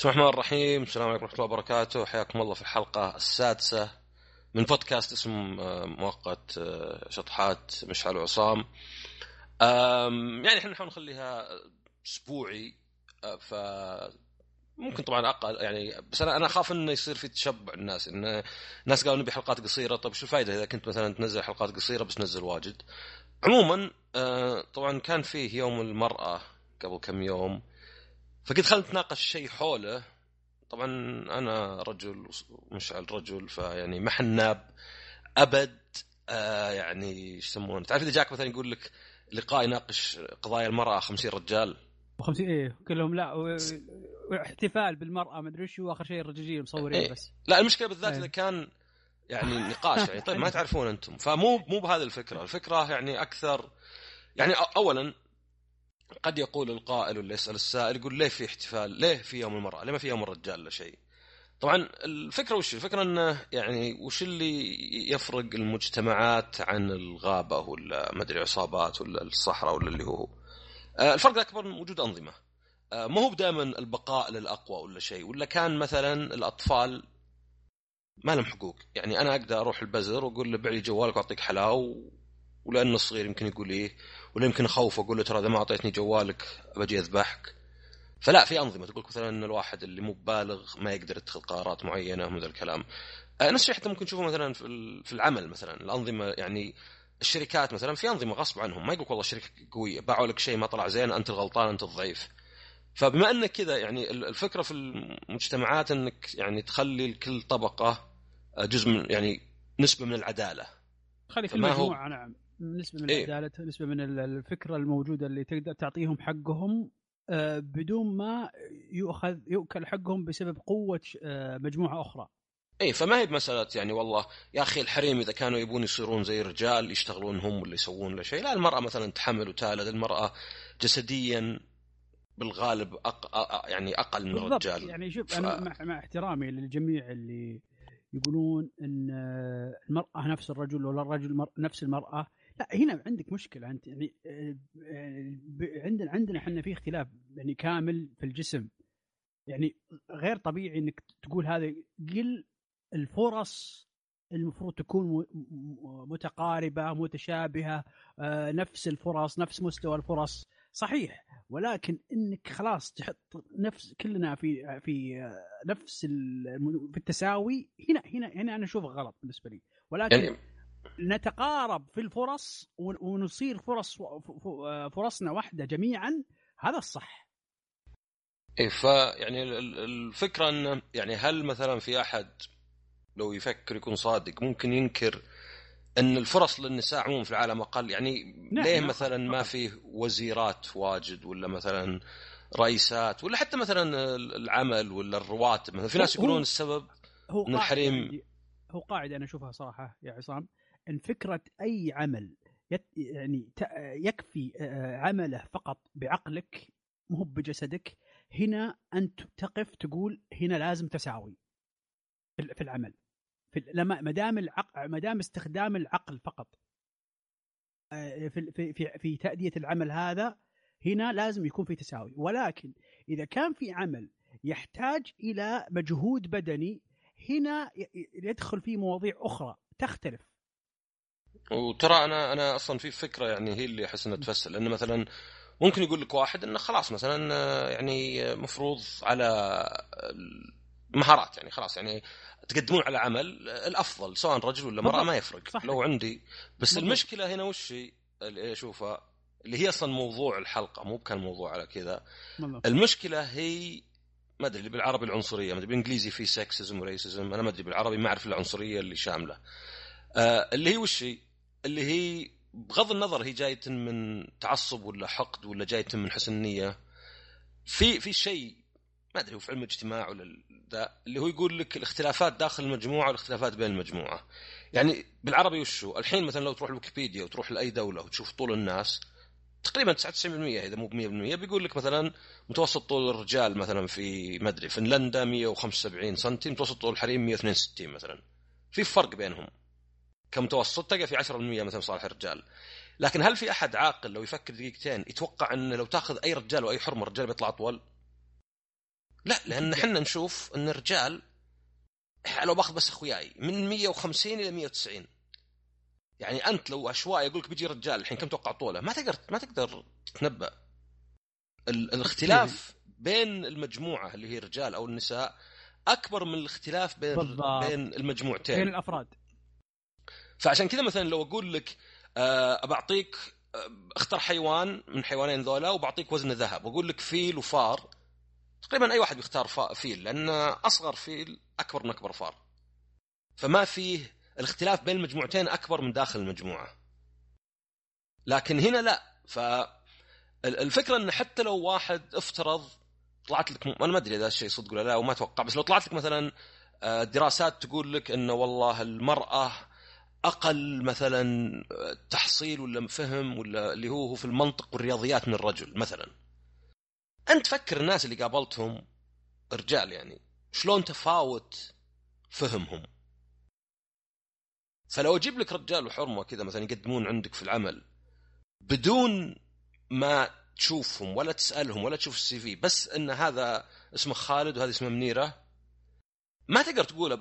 بسم الله الرحمن الرحيم. السلام عليكم ورحمة الله وبركاته. حياكم الله في الحلقة السادسة من بودكاست اسم مؤقت شطحات مشعل الصعب. يعني احنا نحاول نخليها اسبوعي، فممكن طبعا اقل يعني، بس انا اخاف انه يصير في تشبع الناس، ان الناس قالوا نبي حلقات قصيرة. طب شو الفائدة اذا كنت مثلا تنزل حلقات قصيرة بس نزل واجد؟ عموما طبعا كان فيه يوم المرأة قبل كم يوم، فقد خلنا نتناقش شيء حوله. طبعا أنا رجل ومشعل رجل، فيعني ما حناب أبد. يعني يسمونه، تعرف إذا جاك مثلا يقول لك لقاء يناقش قضايا المرأة 50 رجال و50 كلهم لا واحتفال بالمرأة ما أدري شو، آخر شيء الرجالية مصورين بس. لا المشكلة بالذات إذا كان يعني نقاش يعني طيب ما تعرفون أنتم، فمو بهذه الفكرة. الفكرة يعني أكثر، يعني أولا قد يقول القائل واللي يسأل السائل يقول ليه في احتفال، ليه في يوم المرأة، ليه ما في يوم الرجال ولا شيء. طبعا الفكرة وش الفكرة، انه يعني وش اللي يفرق المجتمعات عن الغابة ولا ما ادري عصابات ولا الصحراء ولا اللي هو الفرق الاكبر من وجود انظمة. ما هو دائما البقاء للاقوى ولا شيء، ولا كان مثلا الاطفال ما لهم حقوق. يعني انا اقدر اروح البزر واقول له بيع لي جوالك واعطيك حلاوة، ولأنه صغير يمكن يقول إيه، ولا يمكن أخوفه أقول له ترى إذا ما أعطيتني جوالك بجي أذبحك. فلا، في أنظمة تقول مثلا أن الواحد اللي مو بالغ ما يقدر يتخذ قرارات معينة ومن ذا الكلام. نفس الشيء حتى ممكن تشوفه مثلا في العمل، مثلا الأنظمة يعني الشركات مثلا في أنظمة غصب عنهم، ما يقولك والله الشركة قوية باعوا لك شيء ما طلع زين أنت الغلطان أنت الضعيف. فبما أنك كذا يعني الفكرة في المجتمعات أنك يعني تخلي لكل طبقة جزء من يعني نسبة من العدالة، خلي في المجموعة. نعم، نسبة من العدالة، نسبة من الفكرة الموجودة اللي تقدر تعطيهم حقهم بدون ما يؤكل حقهم بسبب قوة مجموعة أخرى. إيه، فما هي بمسألة يعني والله يا أخي الحريم إذا كانوا يبون يصيرون زي الرجال يشتغلون هم ولا يسوون لا شيء. لا، المرأة مثلا تحمل وتالد، المرأة جسديا بالغالب يعني أقل من الرجال. يعني شوف أنا مع احترامي للجميع اللي يقولون إن المرأة نفس الرجل ولا الرجل نفس المرأة، لا هنا عندك مشكلة أنت. يعني عندنا إحنا في اختلاف يعني كامل في الجسم، يعني غير طبيعي إنك تقول هذا قل. الفرص المفروض تكون متقاربة متشابهة، نفس الفرص نفس مستوى الفرص صحيح، ولكن إنك خلاص تحط نفس كلنا في نفس في التساوي، هنا أنا أشوفه غلط بالنسبة لي. ولكن يعني نتقارب في الفرص ونصير فرصنا واحدة جميعا، هذا الصح. إيه، فيعني الفكرة إن يعني هل مثلا في أحد لو يفكر يكون صادق ممكن ينكر أن الفرص للنساء عموما في العالم أقل؟ يعني ليه مثلا ما فيه وزيرات واجد، ولا مثلا رئيسات، ولا حتى مثلا العمل ولا الرواتب؟ مثلا في ناس يقولون السبب أن الحريم هو قاعدة. أنا أشوفها صراحة يا عصام أن فكرة أي عمل يعني يكفي عمله فقط بعقلك مو بجسدك، هنا أنت تقف تقول هنا لازم تساوي في العمل، لما ما دام استخدام العقل فقط في في في تأدية العمل هذا، هنا لازم يكون في تساوي. ولكن إذا كان في عمل يحتاج إلى مجهود بدني، هنا يدخل في مواضيع أخرى تختلف. وترى أنا أصلاً في فكرة يعني هي اللي أحس إنها تفسر، لأن مثلاً ممكن يقول لك واحد إنه خلاص مثلاً يعني مفروض على مهارات، يعني خلاص يعني تقدمون على عمل الأفضل سواء رجل ولا مرأة ما يفرق. صحيح. لو عندي بس المشكلة هنا وش اللي أشوفها، اللي هي أصلاً موضوع الحلقة مو كان موضوع على كذا. المشكلة هي ما أدري بالعربي العنصرية، ما أدري بالإنجليزي في سكسزم وريسزم، أنا ما أدري بالعربي ما أعرف العنصرية اللي شاملة. اللي هي وشي اللي هي بغض النظر هي جاية من تعصب ولا حقد ولا جاية من حسن نية، في شيء ما أدري هو في علم الاجتماع ولا ده اللي هو يقول لك الاختلافات داخل المجموعة والاختلافات بين المجموعة. يعني بالعربي وشو الحين مثلا لو تروح الويكيبيديا وتروح لأي دولة وتشوف طول الناس تقريبا 99% إذا مو 100% بيقول لك مثلا متوسط طول الرجال مثلا في ما أدري فنلندا 175 سنتي، متوسط طول الحريم 162 مثلا، في فرق بينهم كمتوسط تقع في 10% مثلا صالح الرجال. لكن هل في أحد عاقل لو يفكر دقيقتين يتوقع أن لو تأخذ أي رجال وأي حرمة رجال بيطلع أطول؟ لا لان احنا نشوف ان الرجال لو باخذ بس اخوياي من 150 الى 190 يعني انت لو عشوائي اقول لك بيجي رجال الحين كم توقع طوله ما تقدر تتنبأ. الاختلاف بين المجموعه اللي هي الرجال او النساء اكبر من الاختلاف بين المجموعتين بين الافراد. فعشان كذا مثلا لو اقول لك بعطيك اختر حيوان من حيوانين ذولا وبعطيك وزن ذهب واقول لك فيل وفار، تقريبا اي واحد بيختار فيل لان اصغر فيل اكبر من اكبر فار، فما فيه الاختلاف بين المجموعتين اكبر من داخل المجموعه. لكن هنا لا، فالفكره ان حتى لو واحد افترض طلعت لك، انا ما ادري اذا الشيء صدق ولا لا وما اتوقع، بس لو طلعت لك مثلا دراسات تقول لك انه والله المراه اقل مثلا تحصيل ولا فهم ولا اللي هو في المنطق والرياضيات من الرجل مثلا، انت فكر الناس اللي قابلتهم رجال يعني شلون تفاوت فهمهم. فلو اجيب لك رجال وحرمه كذا مثلا يقدمون عندك في العمل بدون ما تشوفهم ولا تسالهم ولا تشوف السي في، بس ان هذا اسمه خالد وهذا اسمه منيره، ما تقدر تقول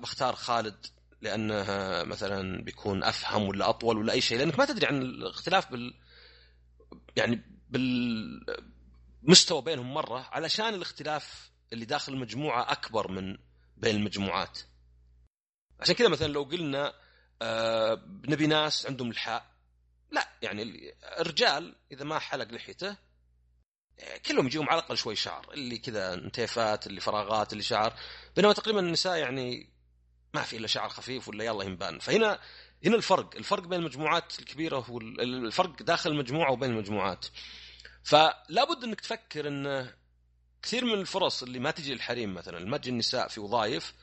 بختار خالد لانه مثلا بيكون افهم ولا اطول ولا اي شيء، لانك ما تدري عن الاختلاف يعني بالمستوى بينهم مره، علشان الاختلاف اللي داخل المجموعه اكبر من بين المجموعات. عشان كذا مثلا لو قلنا نبي ناس عندهم الحاء، لا يعني الرجال اذا ما حلق لحيته كلهم يجيهم على الاقل شوي شعر، اللي كذا انتيفات، اللي فراغات، اللي شعر، بينما تقريبا النساء يعني ما في الا شعر خفيف ولا يلا ينبان. فهنا الفرق بين المجموعات الكبيره والفرق داخل المجموعه وبين المجموعات. فلا بد انك تفكر ان كثير من الفرص اللي ما تجي للحريم مثلا، ما تجي النساء في وظائف،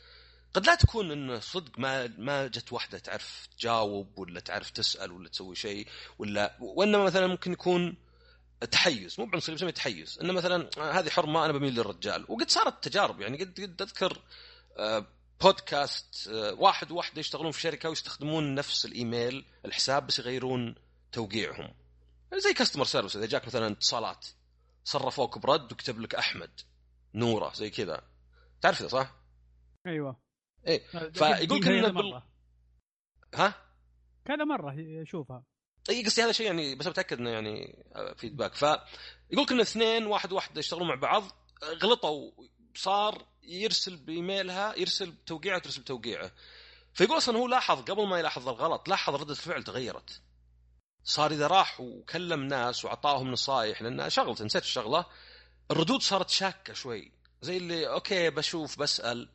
قد لا تكون إن صدق ما جت واحدة تعرف تجاوب ولا تعرف تسأل ولا تسوي شيء، وإنما مثلا ممكن يكون تحيز، مو بعنصري بسميه تحيز، إن مثلا هذه حرمة أنا بميل للرجال. وقد صارت تجارب يعني، قد أذكر بودكاست واحدة يشتغلون في شركة ويستخدمون نفس الإيميل الحساب بس يغيرون توقيعهم، زي كاستمر سيرفيس، إذا جاك مثلا اتصالات صرفوك برد وكتب لك أحمد نورة زي كذا، تعرف إذا صح؟ أيوة ايه. فيقول كنا كذا مره يشوفها اي قصدي هذا شيء يعني، بس بتاكد انه يعني فيدباك. فيقول كنا اثنين واحده يشتغلوا مع بعض، غلطوا، صار يرسل بايميلها، يرسل توقيعه ترسل توقيعه، فيقول اصلا هو لاحظ قبل ما يلاحظ الغلط، لاحظ رده الفعل تغيرت، صار اذا راح وكلم ناس وعطاهم نصايح لانه شغلته نسيت الشغله، الردود صارت شاكه شوي، زي اللي اوكي بشوف بسال،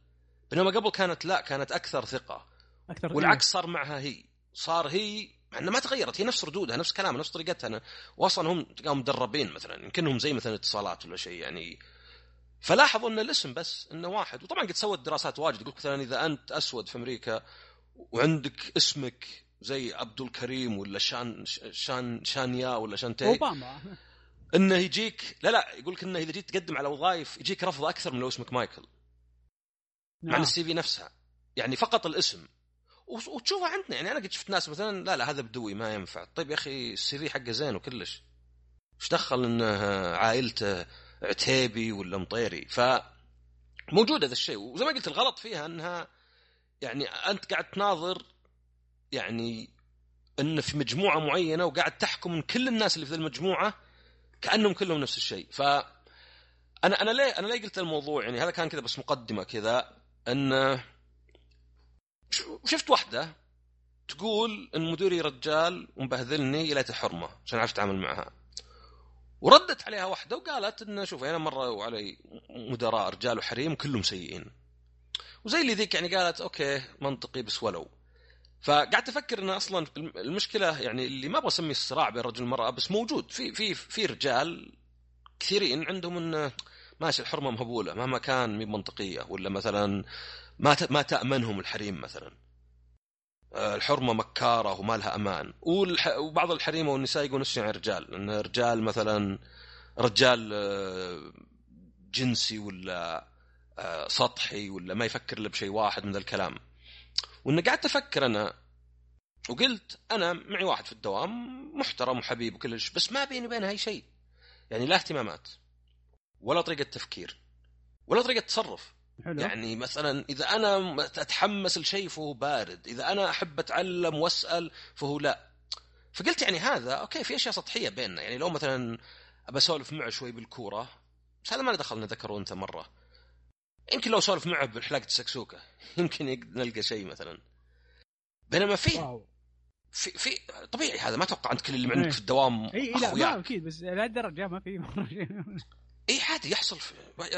بينما قبل كانت اكثر ثقه والعكس صار معها، هي مع انها ما تغيرت، هي نفس ردودها نفس كلامها نفس طريقتها، واصلا هم كانوا مدربين مثلا، يمكنهم زي مثلا اتصالات ولا شيء يعني، فلاحظوا ان الاسم بس انه واحد. وطبعا قد سوت دراسات واجد يقول مثلا اذا انت اسود في امريكا وعندك اسمك زي عبد الكريم ولا شانيا ولا شانتي اوباما، انه يجيك لا يقول لك انه اذا جيت تقدم على وظائف يجيك رفض اكثر من لو اسمك مايكل، مع السي في نفسها يعني، فقط الاسم. وتشوفها عندنا يعني، انا قد شفت ناس مثلا لا هذا بدوي ما ينفع، طيب يا اخي السي في حقه زين وكلش، ايش دخل ان عائلته عتيبي ولا مطيري؟ فموجود هذا الشيء، وزي ما قلت الغلط فيها انها يعني انت قاعد تناظر يعني ان في مجموعه معينه وقاعد تحكم من كل الناس اللي في ذي المجموعه كانهم كلهم نفس الشيء. فانا ليه قلت الموضوع يعني، هذا كان كذا بس مقدمه كذا، ان شفت واحدة تقول ان مديري رجال ومبهذلني الى تحرمه عشان عرفت اتعامل معها، وردت عليها واحدة وقالت ان شوف انا مرة علي مدراء رجال وحريم كلهم سيئين، وزي اللي ذيك يعني قالت اوكي منطقي بس ولو. فقعدت افكر ان اصلا المشكلة يعني اللي ما ابغى اسميه الصراع بين الرجل والمرأة، بس موجود في رجال كثيرين عندهم ان ماشي الحرمة مهبولة مهما كان مي منطقية، ولا مثلا ما تأمنهم الحريم مثلا، الحرمة مكارة وما لها أمان، وبعض الحريمة والنساء يقولون نفس عن الرجال، إن الرجال مثلا رجال جنسي ولا سطحي ولا ما يفكر إلا بشيء واحد من ذا الكلام. وإن قعدت أفكر أنا وقلت أنا معي واحد في الدوام محترم وحبيب وكلش، بس ما بيني وبينه أي شيء يعني، لا اهتمامات ولا طريقة تفكير ولا طريقة تصرف. حلو. يعني مثلا إذا أنا أتحمس لشيء فهو بارد، إذا أنا أحب أتعلم وأسأل فهو لا. فقلت يعني هذا أوكي في أشياء سطحية بيننا، يعني لو مثلا أبى أسولف معه شوي بالكورة، بس هذا ما دخلنا ذكر وأنت مرة، يمكن لو سولف معه بالحلقة السكسوكة يمكن نلقى شيء مثلا. بينما في طبيعي هذا ما توقع عند كل اللي عندك في الدوام أخويا أكيد، بس لا الدرجة ما في مرة اي حد يحصل في...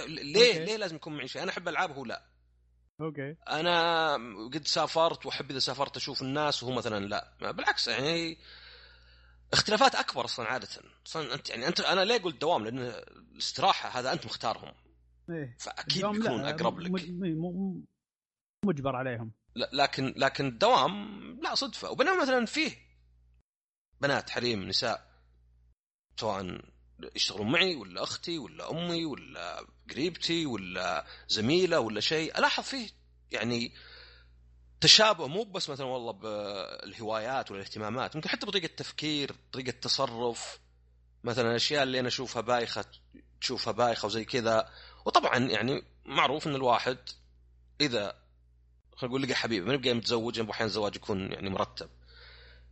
ليه لازم يكون معي شيء انا احب العابه لا اوكي. انا قد سافرت واحب اذا سافرت اشوف الناس وهو مثلا لا، بالعكس يعني اختلافات اكبر اصلا عاده. اصلا انت يعني انت انا ليه قلت دوام؟ لان الاستراحه هذا انت مختارهم إيه؟ فاكيد بيكون اقرب لك، مجبر عليهم لا. لكن الدوام لا صدفه. وبينما مثلا فيه بنات حريم، نساء سواء يشتغلون معي ولا أختي ولا أمي ولا قريبتي ولا زميلة ولا شيء، ألاحظ فيه يعني تشابه، مو بس مثلا والله بالهوايات ولا الاهتمامات، ممكن حتى بطريقة التفكير، طريقة التصرف، مثلا الأشياء اللي أنا أشوفها بايخة تشوفها بايخة وزي كذا. وطبعا يعني معروف أن الواحد إذا خلينا نقول لقى حبيبة، ما يبقى متزوج، يعني أحيانا الزواج يكون يعني مرتب،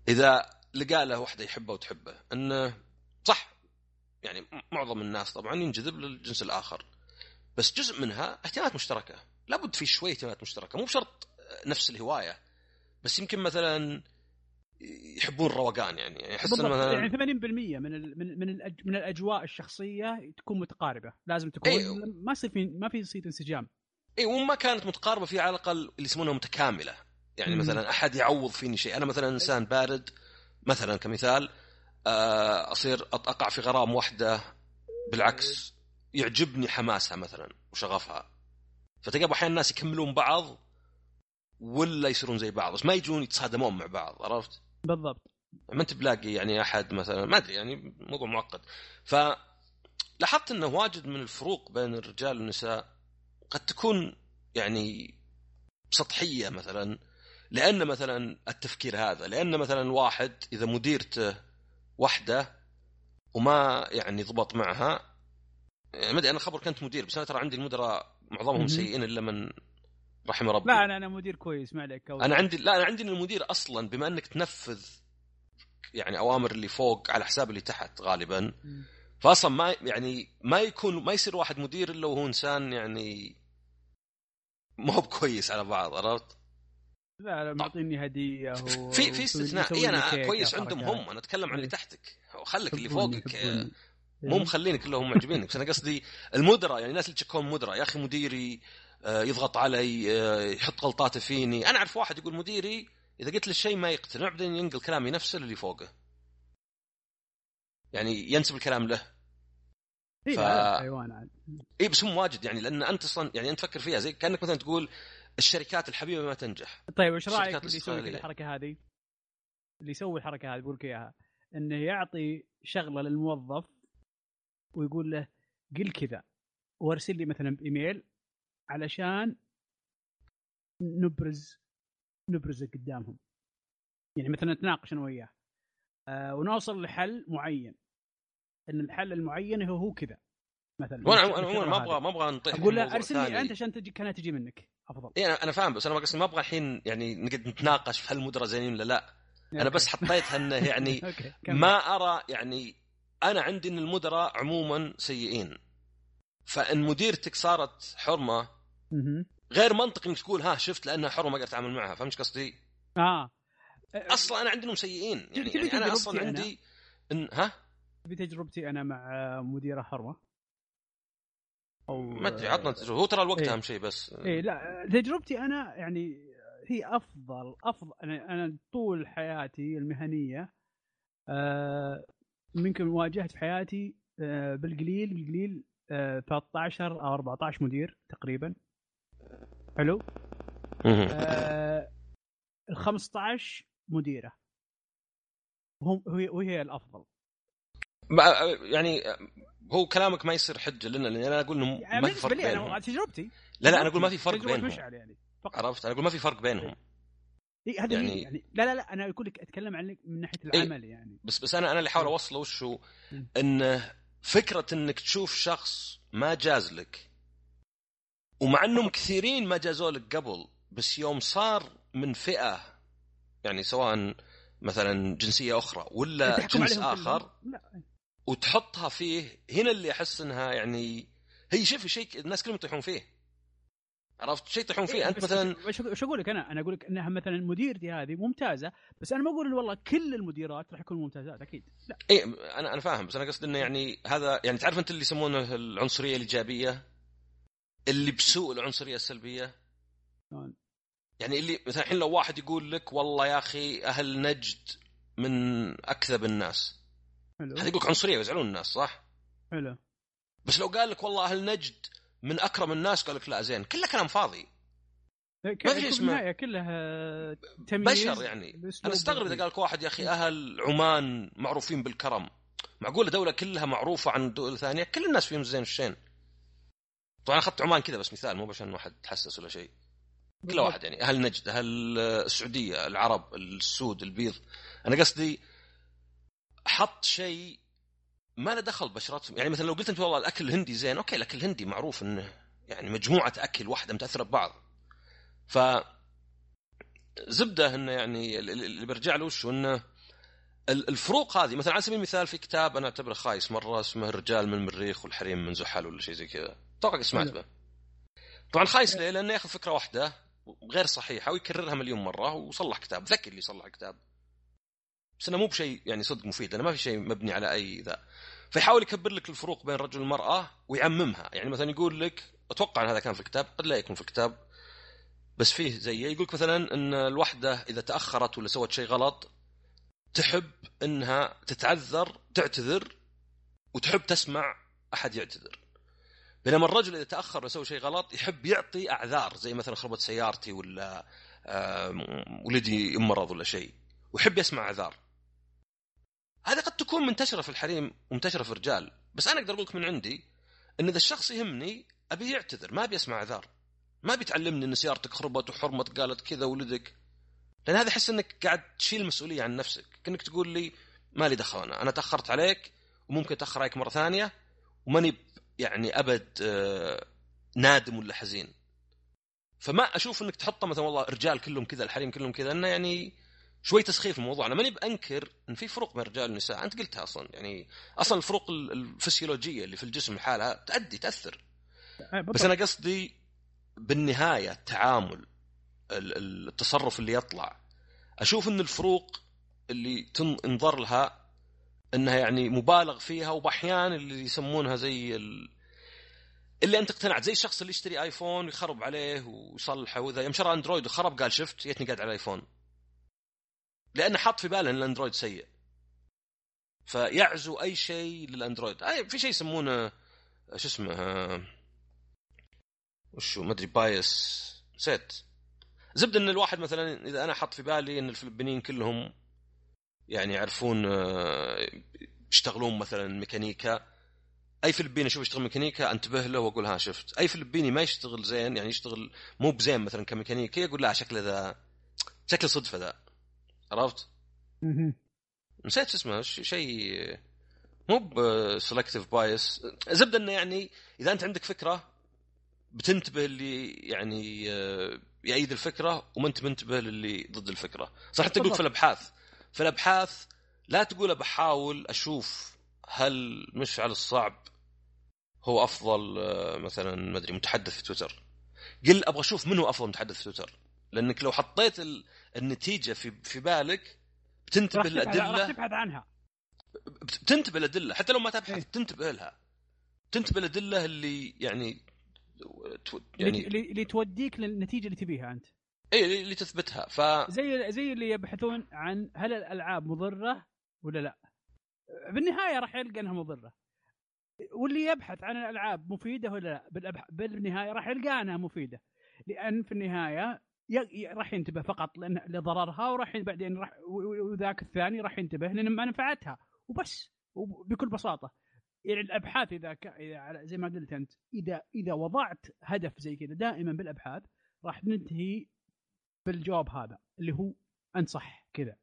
إذا لقى له واحدة يحبها وتحبه أنه صح يعني معظم الناس طبعا ينجذب للجنس الآخر، بس جزء منها اهتمامات مشتركة، لابد في شوية اهتمامات مشتركة، مو بشرط نفس الهواية، بس يمكن مثلا يحبون الروقان يعني يحس مثلا يعني 80% من الأجواء الشخصية تكون متقاربة، لازم تكون ما يصير ما في صيت انسجام وما كانت متقاربة في على الأقل اللي يسمونها متكاملة، يعني مثلا أحد يعوض فيني شيء. أنا مثلا إنسان بارد مثلا كمثال، أصير أقع في غرام واحدة، بالعكس يعجبني حماسها مثلا وشغفها، فتقابل أحيانا الناس يكملون بعض ولا يصيرون زي بعض، بس ما يجون يتصادمون مع بعض، عرفت؟ بالضبط. ما أنت بلاقي يعني أحد مثلا، ما أدري يعني موضوع معقد. فلاحظت أنه واجد من الفروق بين الرجال والنساء قد تكون يعني سطحية، مثلا لأن مثلا التفكير هذا، لأن مثلا واحد إذا مديرته واحدة وما يعني ضبط معها، يعني مدري أنا خبر كنت مدير، بس أنا ترى عندي المدراء معظمهم سيئين إلا من رحم ربي. لا أنا مدير كويس ما عليك. أنا عندي إن المدير أصلا بما أنك تنفذ يعني أوامر اللي فوق على حساب اللي تحت غالبا، فأصلا ما يصير واحد مدير إلا وهو إنسان يعني ما هو كويس على بعض، عرفت؟ لا معطيني هديه في استثناء. انا كويس عندهم هم، انا اتكلم عن اللي تحتك، وخلك اللي فوقك مو مخلينك كلهم معجبينك، بس انا قصدي المدراء، يعني الناس اللي تشكون مدراء، يا اخي مديري يضغط علي، يحط غلطاته فيني. انا اعرف واحد يقول مديري اذا قلت له شيء ما يقتنع، بعدين ينقل كلامي نفسه اللي فوقه، يعني ينسب الكلام له. بس هم واجد يعني، لان انت اصلا يعني انت تفكر فيها زي كانك مثلا تقول الشركات الحبيبه ما تنجح. طيب وش رايك اللي يسوي الحركه هذه؟ اللي يسوي الحركه هذه بقول لك اياها، انه يعطي شغله للموظف ويقول له قل كذا وارسل لي مثلا بايميل علشان نبرزك قدامهم، يعني مثلا نتناقش انا وياه ونوصل لحل معين، ان الحل المعين هو كذا مثلا. وانا ما ابغى نطيح، اقول له ارسل لي انت عشان تجي منك افضل. اي انا فاهم، بس انا ما قصدي ما ابغى الحين يعني نقعد نتناقش في هالمدراء زينين ولا لا. انا بس حطيتها انه يعني ما ارى، يعني انا عندي ان المدراء عموما سيئين، فان مديرتك صارت حرمه غير منطقي انك تقول ها شفت لانها حرمه ما قدرت اتعامل معها. فهمت قصدي؟ اصلا انا عندي انهم سيئين، يعني انا اصلا عندي ان بتجربتي انا مع مديره حرمه او ما ادري عطنا تجربه، هو ترى الوقت اهم شيء بس لا تجربتي انا يعني هي افضل انا طول حياتي المهنيه ممكن واجهت في حياتي بالقليل 13 او 14 مدير تقريبا. حلو. ال 15 مديره وهي الافضل. يعني هو كلامك ما يصير حجة لنا، لأن أنا أقول إنه ما في فرق بينهم. أنا تجربتي لا أنا أقول ما في فرق بينهم، يعني عرفت؟ أنا أقول ما في فرق بينهم. إيه هذا يعني لا أنا أقول لك أتكلم عنك من ناحية العمل يعني. بس أنا اللي حاول أوصله وشو إن فكرة إنك تشوف شخص ما جاز لك ومع أنهم كثيرين ما جازوا لك قبل، بس يوم صار من فئة يعني سواء مثلا جنسية أخرى ولا جنس آخر وتحطها فيه، هنا اللي أحس أنها يعني هي شايف شيء الناس كلهم يطيحون فيه، عرفت شيء يطيحون فيه. أنت مثلا شو أقولك، أنا أقولك أنها مثلا مديرتي هذه ممتازة، بس أنا ما أقول والله كل المديرات راح يكون ممتازات أكيد، لا إيه أنا فاهم، بس أنا قصد إنه يعني هذا يعني تعرف أنت اللي يسمونه العنصرية الإيجابية اللي بسوء العنصرية السلبية. يعني اللي مثلا الحين لو واحد يقول لك والله يا أخي أهل نجد من أكذب الناس، هذا يقولك عنصرية ويزعلون الناس صح؟ حلو. بس لو قال لك والله أهل نجد من أكرم الناس، قال لك لا زين، كله كلام فاضي ما في شيء اسمه كلها بشر. يعني أنا استغرب إذا قال لك واحد يا أخي أهل عمان معروفين بالكرم، معقولة دولة كلها معروفة عن دول ثانية كل الناس فيهم زين الشين. طبعا أخذت عمان كذا بس مثال، مو عشان واحد تحسس ولا شيء، كل واحد يعني أهل نجد، أهل السعودية، العرب، السود، البيض، أنا قصدي حط شيء ما له دخل بشرتهم. يعني مثلا لو قلت انت والله الاكل الهندي زين، اوكي الاكل الهندي معروف انه يعني مجموعه اكل واحده متاثره ببعض، ف زبده انه يعني اللي برجع له وش انه الفروق هذه. مثلا على سبيل المثال في كتاب انا اعتبره خايس مره اسمه الرجال من المريخ والحريم من زحل ولا شيء زي كذا، اتوقع سمعت به. طبعا خايس ليه؟ لانه ياخذ فكره واحده غير صحيحه ويكررها مليون مره، وصلح كتاب ذكي اللي صلح كتاب، بس أنا مو بشيء يعني صدق مفيد، لأنه ما في شيء مبني على أي ذا. فيحاول يكبر لك الفروق بين الرجل والمرأة ويعممها. يعني مثلا يقول لك، أتوقع أن هذا كان في الكتاب، قد لا يكون في الكتاب بس فيه زيه، يقول لك مثلا أن الوحدة إذا تأخرت ولا سوت شيء غلط تحب أنها تتعذر، تعتذر، وتحب تسمع أحد يعتذر. بينما الرجل إذا تأخر ولا سوى شيء غلط يحب يعطي أعذار، زي مثلا خربت سيارتي ولا ولدي مرض ولا شيء، ويحب يسمع أعذار. هذا قد تكون منتشرة في الحريم ومنتشرة في الرجال، بس أنا أقدر أقول لك من عندي أن إذا الشخص يهمني أبي يعتذر، ما أبي أسمع عذار، ما بيتعلمني أن سيارتك خربت وحرمت قالت كذا ولدك، لأن هذا حس أنك قاعد تشيل مسؤولية عن نفسك، كأنك تقول لي ما لي دخل، أنا تأخرت عليك وممكن أتأخر عليك مرة ثانية وماني يعني أبد نادم ولا حزين. فما أشوف أنك تحط مثلا والله الرجال كلهم كذا الحريم كلهم كذا، أنه يعني شوي تسخيف الموضوع. أنا ماني بأنكر أن في فروق بين الرجال والنساء، أنت قلتها أصلا، يعني أصلا الفروق الفسيولوجية اللي في الجسم الحالة تأثر بس أنا قصدي بالنهاية التعامل، التصرف اللي يطلع، أشوف أن الفروق اللي تنظر لها أنها يعني مبالغ فيها، وبأحيان اللي يسمونها زي اللي أنت اقتنعت، زي الشخص اللي يشتري آيفون ويخرب عليه ويصلحه، وإذا يوم شرى أندرويد وخرب قال شفت جيتني قاعد على آيفون، لأنه حط في باله أن الأندرويد سيء فيعزو أي شيء للأندرويد. أي في شيء يسمونه شو اسمه وشو ما أدري بايس سيت، زبد أن الواحد مثلا إذا أنا حط في بالي أن الفلبينيين كلهم يعني يعرفون يشتغلون مثلا ميكانيكا، أي فلبيني شوف يشتغل ميكانيكا انتبه له وأقول ها شفت. أي فلبيني ما يشتغل زين يعني يشتغل مو بزين مثلا كميكانيكي، أقول لا شكله ذا شكل صدفة ذا، عرفت؟ نسيت اسمه شيء مو بسلكتيف بايس. زبد أنه يعني إذا أنت عندك فكرة بتنتبه اللي يعني يأيد الفكرة وما أنت منتبه للي ضد الفكرة. صح تقول في الأبحاث، في الأبحاث لا تقول بحاول أشوف هل مشعل الصعب هو أفضل مثلا ما أدري متحدث في تويتر، قل أبغى أشوف من هو أفضل متحدث في تويتر، لأنك لو حطيت النتيجة في بالك بتنتبه الأدلة، تبحث عنها بتنتبه الأدلة، حتى لو ما تبحث تنتبه لها، تنتبه الأدلة اللي يعني اللي توديك للنتيجة اللي تبيها أنت، أي اللي تثبتها. زي اللي يبحثون عن هل الألعاب مضرة ولا لا، بالنهاية راح يلقى أنها مضرة، واللي يبحث عن الألعاب مفيدة ولا لا بالنهاية راح يلقى أنها مفيدة، لأن في النهاية راح ينتبه فقط لضررها، وراح بعدين راح وذاك الثاني راح ينتبه لمنفعتها وبس، وبكل بساطة. يعني الأبحاث إذا زي ما قلت أنت، إذا وضعت هدف زي كذا دائما بالأبحاث راح ننتهي بالجواب هذا اللي هو أنت صح كذا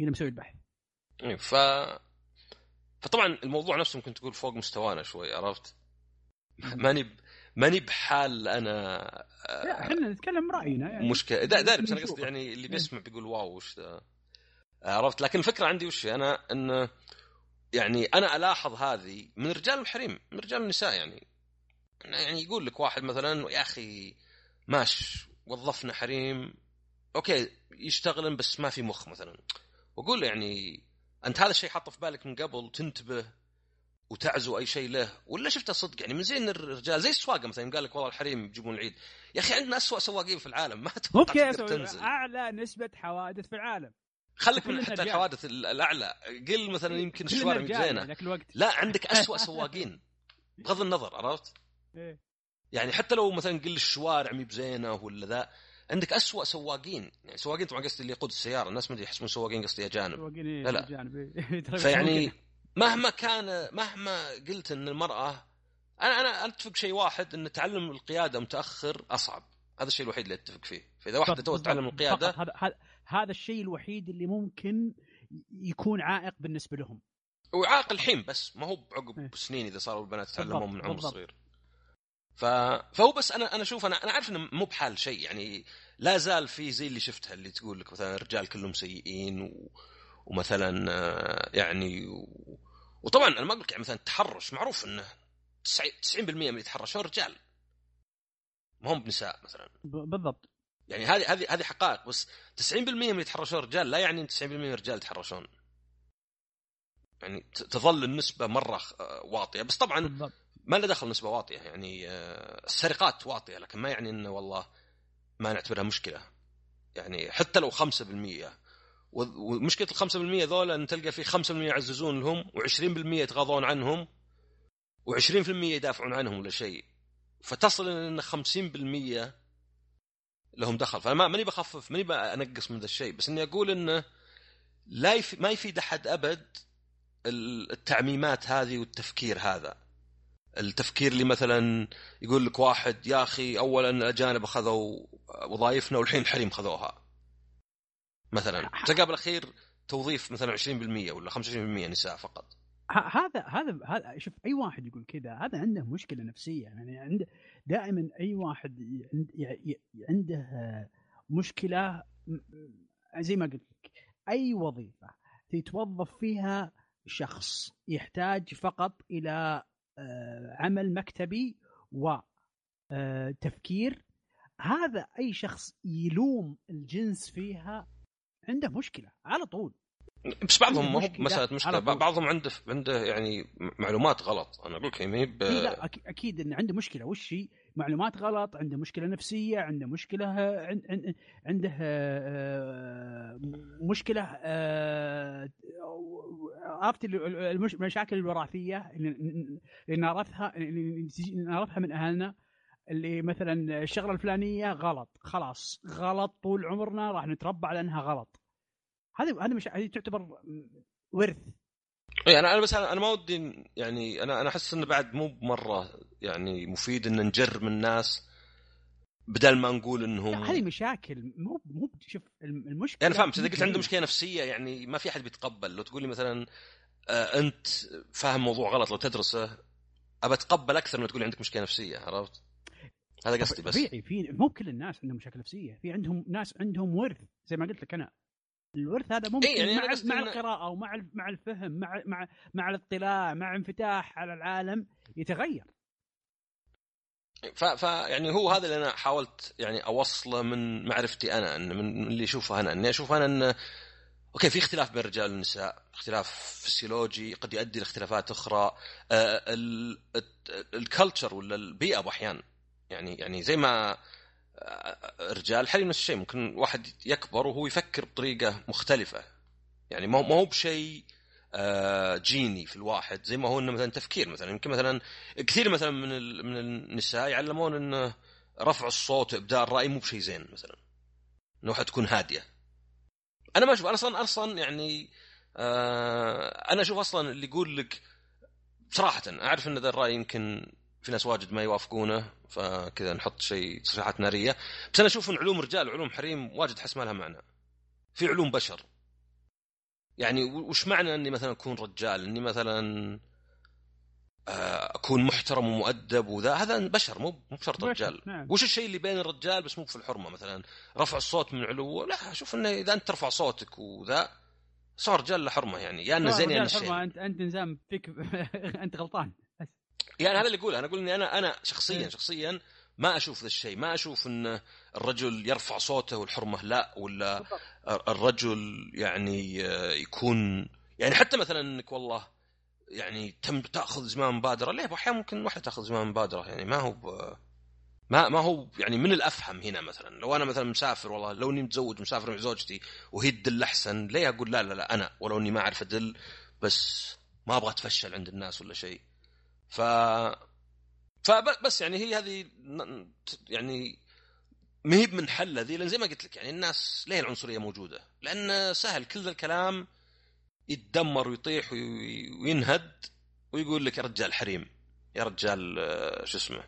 هنا مسوي البحث. فطبعا الموضوع نفسه ممكن تقول فوق مستوانا شوي، عرفت؟ ماني ماني بحال أنا. لا حنا نتكلم رأينا يعني. مشكلة داري بس أنا قصدي يعني اللي بيسمع بيقول واو وش ده عرفت. لكن الفكرة عندي وش أنا إن يعني أنا ألاحظ هذه من رجال الحريم من رجال النساء يعني يقول لك واحد مثلا يا أخي ماش وظفنا حريم أوكي يشتغلن بس ما في مخ مثلا. وقول يعني أنت هذا الشيء حاطه في بالك من قبل وتنتبه وتعزو أي شيء له ولا شفته صدق يعني من زين الرجال زي السواقة مثلا قال لك والله الحريم يجيبون العيد يا أخي عندنا أسوأ سواقين في العالم ما تقدر تنزل أعلى نسبة حوادث في العالم خلك من حتى الحوادث الأعلى قل مثلا يمكن الشوارع مزينة لا عندك أسوأ سواقين بغض النظر عرفت يعني حتى لو مثلا قل الشوارع مزينة ولا ذا عندك أسوأ سواقين يعني سواقين طبعا قصدي اللي يقود السيارة الناس ما يحسبون سواقين قصدي أجانب لا فيعني مهما كان مهما قلت ان المرأة انا اتفق شيء واحد ان تعلم القيادة متأخر اصعب هذا الشيء الوحيد اللي اتفق فيه فاذا واحدة تو تتعلم القيادة هذا الشيء الوحيد اللي ممكن يكون عائق بالنسبة لهم وعائق الحين بس ما هو بعقب سنين اذا صاروا البنات يتعلمون من عمر صغير فهو بس انا اشوف انا عارف انه مو بحال شيء يعني لا زال في زي اللي شفتها اللي تقول لك مثلا الرجال كلهم سيئين ومثلا يعني وطبعا انا ما اقول لك يعني مثلا التحرش معروف انه 90% من يتحرشون رجال ما هم نساء مثلا بالضبط يعني هذه حقائق بس 90% من يتحرشون رجال لا يعني 90% من الرجال يتحرشون يعني تظل النسبه مره واطيه بس طبعا بالضبط. ما له دخل نسبه واطيه يعني السرقات واطيه لكن ما يعني انه والله ما نعتبرها مشكله يعني حتى لو 5% ومشكلة 5% ذولا أن تلقى في 5% يعززون لهم و20% يتغاضون عنهم و20% يدافعون عنهم ولا شيء فتصل أن 50% لهم دخل فأنا ماني بخفف ماني بنقص من ذا الشيء بس إني أقول إنه ما يفيد أحد أبد التعميمات هذه والتفكير هذا التفكير اللي مثلا يقول لك واحد يا أخي أولا الأجانب أخذوا وظائفنا والحين الحريم خذوها مثلا تلقى بالاخير توظيف مثلا 20% ولا 25% نساء فقط هذا شوف اي واحد يقول كذا هذا عنده مشكله نفسيه يعني عنده دائما اي واحد عنده مشكله زي ما قلت لك اي وظيفه تتوظف فيها شخص يحتاج فقط الى عمل مكتبي وتفكير هذا أي شخص يلوم الجنس فيها عنده مشكلة على طول بس بعضهم مو مسألة مشكلة بعضهم عنده يعني معلومات غلط أنا أقول لك لا أكيد إن عنده مشكلة وش هي معلومات غلط عنده مشكلة نفسية عنده مشكلة عنده مشكلة عرفت المشاكل الوراثية اللي نعرفها من أهلنا اللي مثلا الشغله الفلانيه غلط خلاص غلط طول عمرنا راح نتربى على انها غلط هذه مش هذه تعتبر ورث اي انا بس انا ما ودي يعني انا احس انه بعد مو مره يعني مفيد ان نجرب الناس بدل ما نقول انهم هذه مشاكل مو شوف المشكله انا فهمت اذا قلت عنده مشكله نفسيه يعني ما في احد بيتقبل لو تقول لي مثلا انت فاهم موضوع غلط لو تدرسه أتقبل اكثر من تقول عندك مشكله نفسيه عرفت هذا قصدي بس في مو كل الناس عندهم مشاكل نفسيه في عندهم ناس عندهم ورث زي ما قلت لك انا الورث هذا ممكن يعني مع القراءه ومع الفهم مع الاطلاع مع انفتاح على العالم يتغير يعني هو هذا اللي انا حاولت يعني اوصله من معرفتي انا ان من اللي اشوفه انا اني اشوف انا ان اوكي في اختلاف بين الرجال والنساء اختلاف فسيولوجي قد يؤدي لاختلافات اخرى الكالتشر ولا البيئه باحيان يعني زي ما الرجال حاليا نفس الشيء ممكن واحد يكبر وهو يفكر بطريقه مختلفه يعني ما هو بشيء جيني في الواحد زي ما هو انه مثلا تفكير مثلا يمكن مثلا كثير مثلا من النساء يعلمون انه رفع الصوت ابداء الراي مو بشيء زين مثلا انه حتى تكون هاديه انا ما اشوف اصلا يعني انا اشوف اصلا اللي يقول لك صراحه اعرف ان ذا الراي يمكن في ناس واجد ما يوافقونه فكذا نحط شيء تصريحات نارية بس أنا أشوف إن علوم رجال وعلوم حريم واجد حس ما لها معنى في علوم بشر يعني وش معنى أني مثلا أكون رجال أني مثلا اكون محترم ومؤدب وذا، هذا بشر مو بشرط رجال. نعم. وش الشيء اللي بين الرجال بس مو في الحرمه؟ مثلا رفع الصوت من علو، لا اشوف انه اذا انت ترفع صوتك وذا صار رجال له حرمه، يعني يا انه زين يا انه شين، انت انسان فيك انت غلطان بس. يعني هذا اللي اقوله، انا اقول اني انا شخصيا ما اشوف ذا الشيء، ما اشوف ان الرجل يرفع صوته والحرمه لا، ولا الرجل يعني يكون يعني حتى مثلا انك والله يعني تاخذ زمان مبادره، ليه احيانا ممكن واحده تاخذ زمان مبادره، يعني ما هو يعني من الافهم هنا. مثلا لو انا مثلا مسافر، والله لو اني متزوج مسافر مع زوجتي وهي تدل احسن، ليه اقول لا لا لا انا ولو اني ما اعرف ادل بس ما ابغى اتفشل عند الناس ولا شيء. فبس يعني هي هذه يعني مهيب من حل هذه، لان زي ما قلت لك يعني الناس ليه العنصريه موجوده، لان سهل كل ذا الكلام يتدمر ويطيح وينهد ويقول لك يا رجال حريم، يا رجال شو اسمه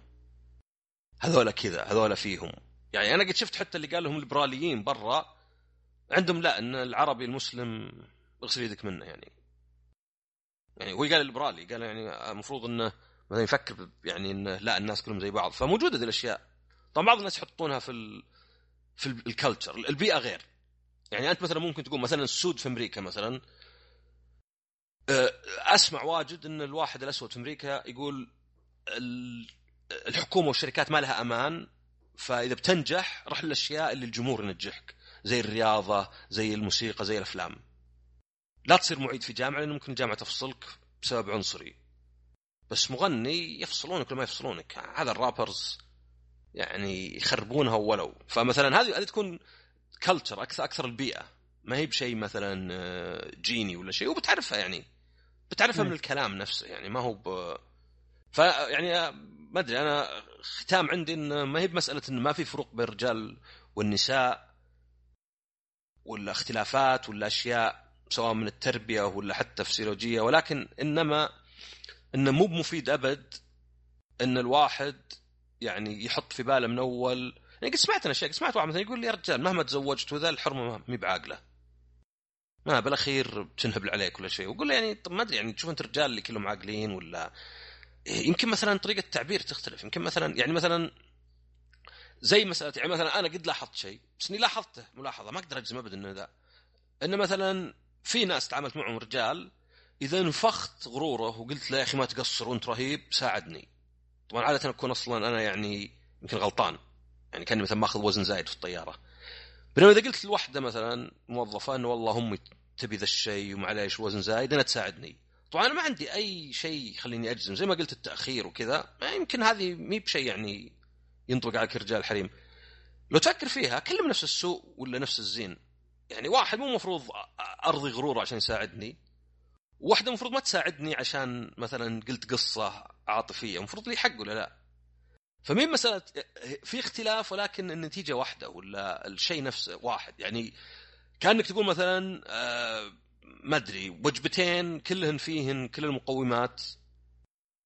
هذولا كذا، هذولا فيهم. يعني انا قد شفت حتى اللي قالهم الليبراليين برا عندهم لا، ان العربي المسلم اغسل يدك منه، يعني هو قال الليبرالي قال يعني المفروض انه مثلا يفكر يعني انه لا الناس كلهم زي بعض. فموجوده ذي الاشياء، طبعا بعض الناس يحطونها في الكلتشر، البيئه غير. يعني انت مثلا ممكن تقول مثلا السود في امريكا، مثلا اسمع واجد ان الواحد الاسود في امريكا يقول الحكومه والشركات ما لها امان، فاذا بتنجح رح للاشياء اللي الجمهور ينجحك، زي الرياضه، زي الموسيقى، زي الافلام، لا تصير معيد في جامعه لان ممكن الجامعه تفصلك بسبب عنصري، بس مغني يفصلونك ولا ما يفصلونك. هذا الرابرز يعني يخربونها ولو. فمثلا هذه تكون كلتشر اكثر البيئه، ما هي بشيء مثلا جيني ولا شيء، وبتعرفها يعني بتعرفها من الكلام نفسه، يعني ما هو يعني ما ادري. انا ختام عندي ان ما هي بمساله ان ما في فروق بين الرجال والنساء ولا اختلافات ولا اشياء سواء من التربيه ولا حتى فسيولوجيه، ولكن انما انه مو مفيد ابد ان الواحد يعني يحط في باله من اول. يعني قد سمعت انا اشياء، سمعت واحد مثلا يقول لي يا رجال مهما تزوجت وذا الحرمه ما بعاقله، ما بالاخير بتنهبل عليك ولا شيء. وقول له يعني طب ما ادري، يعني تشوف انت رجال اللي كلهم عاقلين ولا يمكن مثلا طريقه التعبير تختلف، يمكن مثلا يعني مثلا زي مساله يعني مثلا انا قد لاحظت شيء، بس اني لاحظته ملاحظه ما اقدر اجزم ابدا انه ذا، ان مثلا في ناس تعاملت معهم رجال اذا انفخت غروره وقلت له يا اخي ما تقصر وانت رهيب ساعدني، طبعا عاده اكون اصلا انا يعني يمكن غلطان، يعني كان مثلا ماخذ وزن زايد في الطياره. بينما اذا قلت لوحده مثلا موظفه انه والله امي تبي ذا الشيء ومعليش وزن زايد انا تساعدني، طبعا انا ما عندي اي شيء خليني اجزم، زي ما قلت التاخير وكذا يمكن هذه مي بشيء يعني ينطبق على رجال حريم. لو تفكر فيها كلهم نفس السوء ولا نفس الزين، يعني واحد مو مفروض ارضي غروره عشان يساعدني، واحده مفروض ما تساعدني عشان مثلا قلت قصه عاطفيه، مفروض لي حق ولا لا؟ فمين مسألة في اختلاف ولكن النتيجة واحدة ولا الشيء نفسه واحد. يعني كأنك تقول مثلا ما أدري وجبتين كلهن فيهن كل المقومات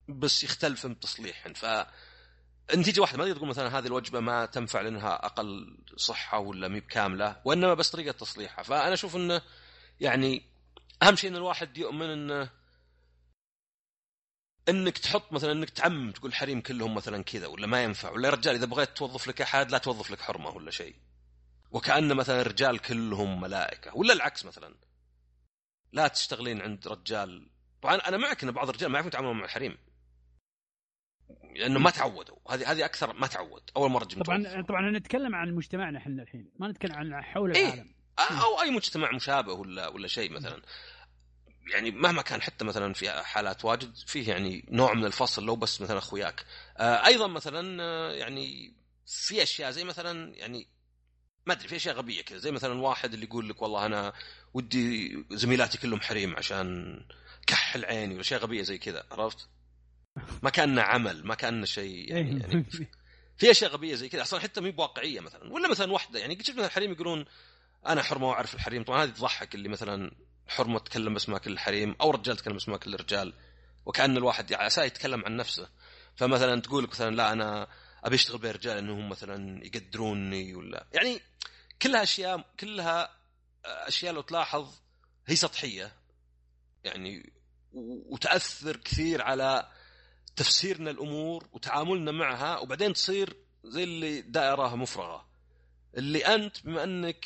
بس يختلفن بتصليحهن، فالنتيجة واحدة. ما أدري تقول مثلا هذه الوجبة ما تنفع لأنها أقل صحة ولا ميب كاملة، وإنما بس طريقة تصليحها. فأنا أشوف أنه يعني أهم شيء أن الواحد يؤمن أنه انك تحط مثلا انك تعمم تقول حريم كلهم مثلا كذا ولا ما ينفع، ولا رجال اذا بغيت توظف لك احد لا توظف لك حرمه ولا شيء، وكأن مثلا الرجال كلهم ملائكه، ولا العكس مثلا لا تشتغلين عند رجال. طبعا انا معك ان بعض الرجال ما يعرفون يتعاملون مع الحريم لانه ما تعودوا، هذه اكثر ما تعود اول مره جمعت. طبعا نتكلم عن مجتمعنا احنا الحين، ما نتكلم عن حول العالم او اي مجتمع مشابه ولا شيء مثلا. يعني مهما كان حتى مثلا في حالات واجد فيه يعني نوع من الفصل، لو بس مثلا اخوياك ايضا مثلا يعني في اشياء زي مثلا يعني ما ادري في اشياء غبيه كذا، زي مثلا واحد اللي يقول لك والله انا ودي زميلاتي كلهم حريم عشان كحل عيني ولا شيء غبيه زي كذا، عرفت؟ ما كان عمل، ما كان شيء يعني في اشياء غبيه زي كذا اصلا حتى مو واقعيه مثلا. ولا مثلا واحده يعني قلت مثلا الحريم يقولون انا حرمه واعرف الحريم، طبعا هذه تضحك اللي مثلا حرمة تكلم بس ما كل الحريم، أو رجال تكلم بس ما كل الرجال، وكأن الواحد يعني عسى يتكلم عن نفسه. فمثلا تقولك مثلا لا أنا أبي أشتغل برجال إنهم مثلا يقدروني ولا، يعني كلها أشياء لو تلاحظ هي سطحية يعني، وتأثر كثير على تفسيرنا الأمور وتعاملنا معها، وبعدين تصير زي اللي دائرة مفرغة، اللي أنت بما أنك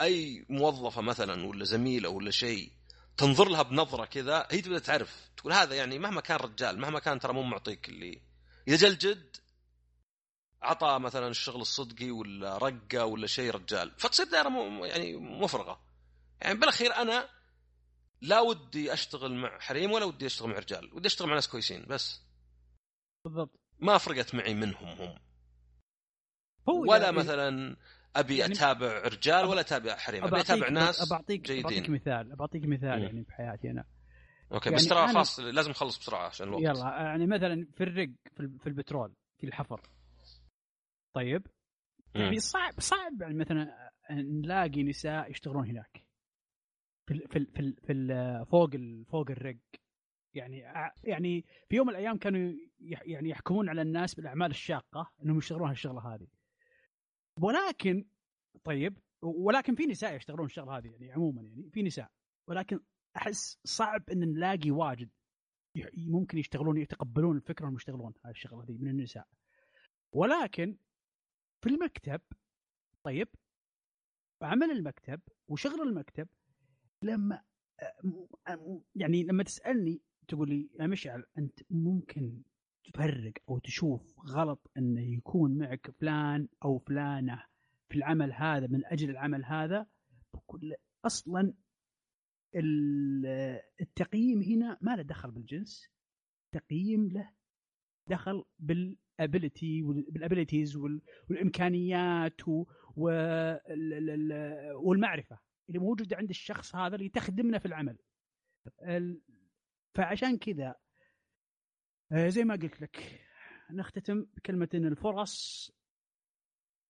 أي موظفة مثلا ولا زميلة ولا شيء تنظر لها بنظرة كذا، هي تبدأ تعرف تقول هذا يعني مهما كان رجال مهما كان ترى مو معطيك اللي إذا جاء الجد عطى مثلا الشغل الصدقي ولا رقة ولا شيء رجال، فتصير دائرة يعني مفرغة. يعني بالأخير أنا لا ودي أشتغل مع حريم ولا ودي أشتغل مع رجال، ودي أشتغل مع ناس كويسين بس. بالضبط. ما فرقت معي منهم هم ولا يعني مثلا أبي يعني أتابع رجال ولا أتابع حريم، أبي أتابع ناس جيدين. أبعطيك مثال يعني بحياتي أنا. أوكي يعني بس ترى خلاص لازم نخلص بسرعة عشان الوقت. يلا يعني مثلا في الرق في البترول في الحفر، طيب يعني صعب يعني مثلا نلاقي نساء يشتغلون هناك في فوق الرق. يعني في يوم من الأيام كانوا يعني يحكمون على الناس بالأعمال الشاقة إنهم يشتغلون هالشغلة هذه، ولكن في نساء يشتغلون الشغلة هذه يعني عموما، يعني في نساء، ولكن أحس صعب إن نلاقي واجد ممكن يشتغلون يتقبلون الفكرة إنهم يشتغلون هالشغلة هذه من النساء. ولكن في المكتب، طيب عمل المكتب وشغل المكتب، لما تسألني تقول لي يا مشعل أنت ممكن تفرق أو تشوف غلط أنه يكون معك فلان أو فلانة في العمل هذا من أجل العمل هذا، بكل أصلا التقييم هنا ما له دخل بالجنس، التقييم له دخل بالابيليتيز والامكانيات والمعرفه اللي موجوده عند الشخص هذا اللي تخدمنا في العمل. فعشان كذا زي ما قلت لك نختتم بكلمه ان الفرص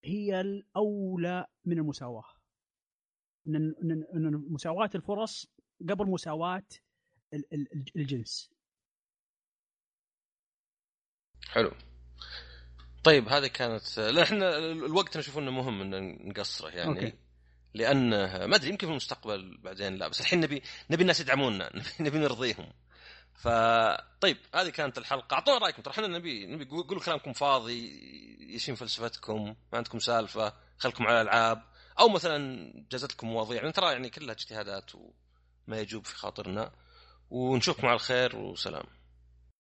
هي الاولى من المساواه، ان مساواه الفرص قبل مساواه الجنس. حلو. طيب هذه كانت احنا الوقت نشوف انه مهم ان نقصره يعني أوكي. لان ما ادري يمكن في المستقبل بعدين لا، بس الحين نبي الناس يدعمونا، نبي نرضيهم. فطيب هذه كانت الحلقه، اعطونا رايكم، ترى احنا نبي قولوا كلامكم فاضي، يشين فلسفتكم، ما عندكم سالفه خلكم على العاب، او مثلا جازتكم مواضيع يعني ترى يعني كلها اجتهادات وما يجوب في خاطرنا، ونشوفكم على الخير وسلام.